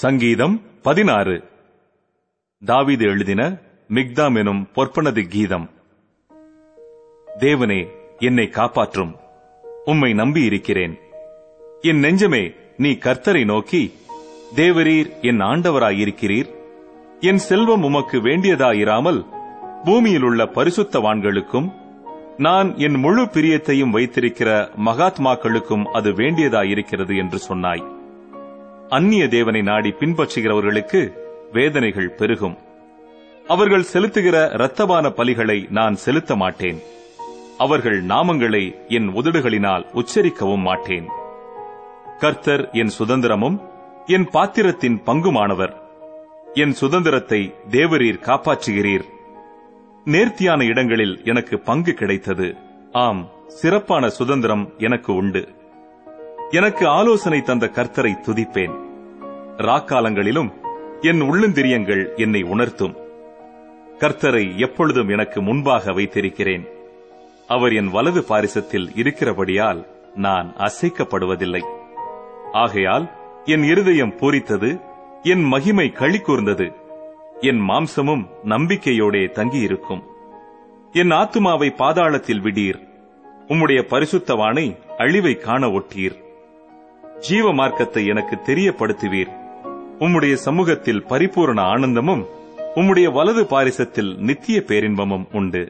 சங்கீதம் 16. தாவீது எழுதின மிக்தாம் எனும் பொற்பனது கீதம். தேவனே, என்னை காப்பாற்றும், உம்மை நம்பி இருக்கிறேன். என் நெஞ்சமே, நீ கர்த்தரை நோக்கி, தேவரீர் என் ஆண்டவராயிருக்கிறீர், என் செல்வம் உமக்கு வேண்டியதாயிராமல் பூமியிலுள்ள பரிசுத்தவான்களுக்கும் நான் என் முழு பிரியத்தையும் வைத்திருக்கிற மகாத்மாக்களுக்கும் அது வேண்டியதாயிருக்கிறது என்று சொன்னாய். அந்நிய தேவனை நாடி பின்பற்றுகிறவர்களுக்கு வேதனைகள் பெருகும். அவர்கள் செலுத்துகிற இரத்தபான பலிகளை நான் செலுத்த மாட்டேன். அவர்கள் நாமங்களை என் உதடுகளினால் உச்சரிக்கவும் மாட்டேன். கர்த்தர் என் சுதந்திரமும் என் பாத்திரத்தின் பங்குமானவர். என் சுதந்திரத்தை தேவரீர் காப்பாற்றுகிறீர். நேர்த்தியான இடங்களில் எனக்கு பங்கு கிடைத்தது. ஆம், சிறப்பான சுதந்திரம் எனக்கு உண்டு. எனக்கு ஆலோசனை தந்த கர்த்தரை துதிப்பேன். ராக்காலங்களிலும் என் உள்ளந்திரியங்கள் என்னை உணர்த்தும். கர்த்தரை எப்பொழுதும் எனக்கு முன்பாக வைத்திருக்கிறேன். அவர் என் வலது பாரிசத்தில் இருக்கிறபடியால் நான் அசைக்கப்படுவதில்லை. ஆகையால் என் இருதயம் பூரித்தது, என் மகிமை களி கூர்ந்தது. என் மாம்சமும் நம்பிக்கையோடே தங்கியிருக்கும். என் ஆத்துமாவை பாதாளத்தில் விடீர், உம்முடைய பரிசுத்தவானை அழிவை காண ஒட்டீர். ஜீவ மார்க்கத்தை எனக்கு தெரியப்படுத்துவீர். உம்முடைய சமூகத்தில் பரிபூரண ஆனந்தமும் உம்முடைய வலது பாரிசத்தில் நித்திய பேரின்பமும் உண்டு.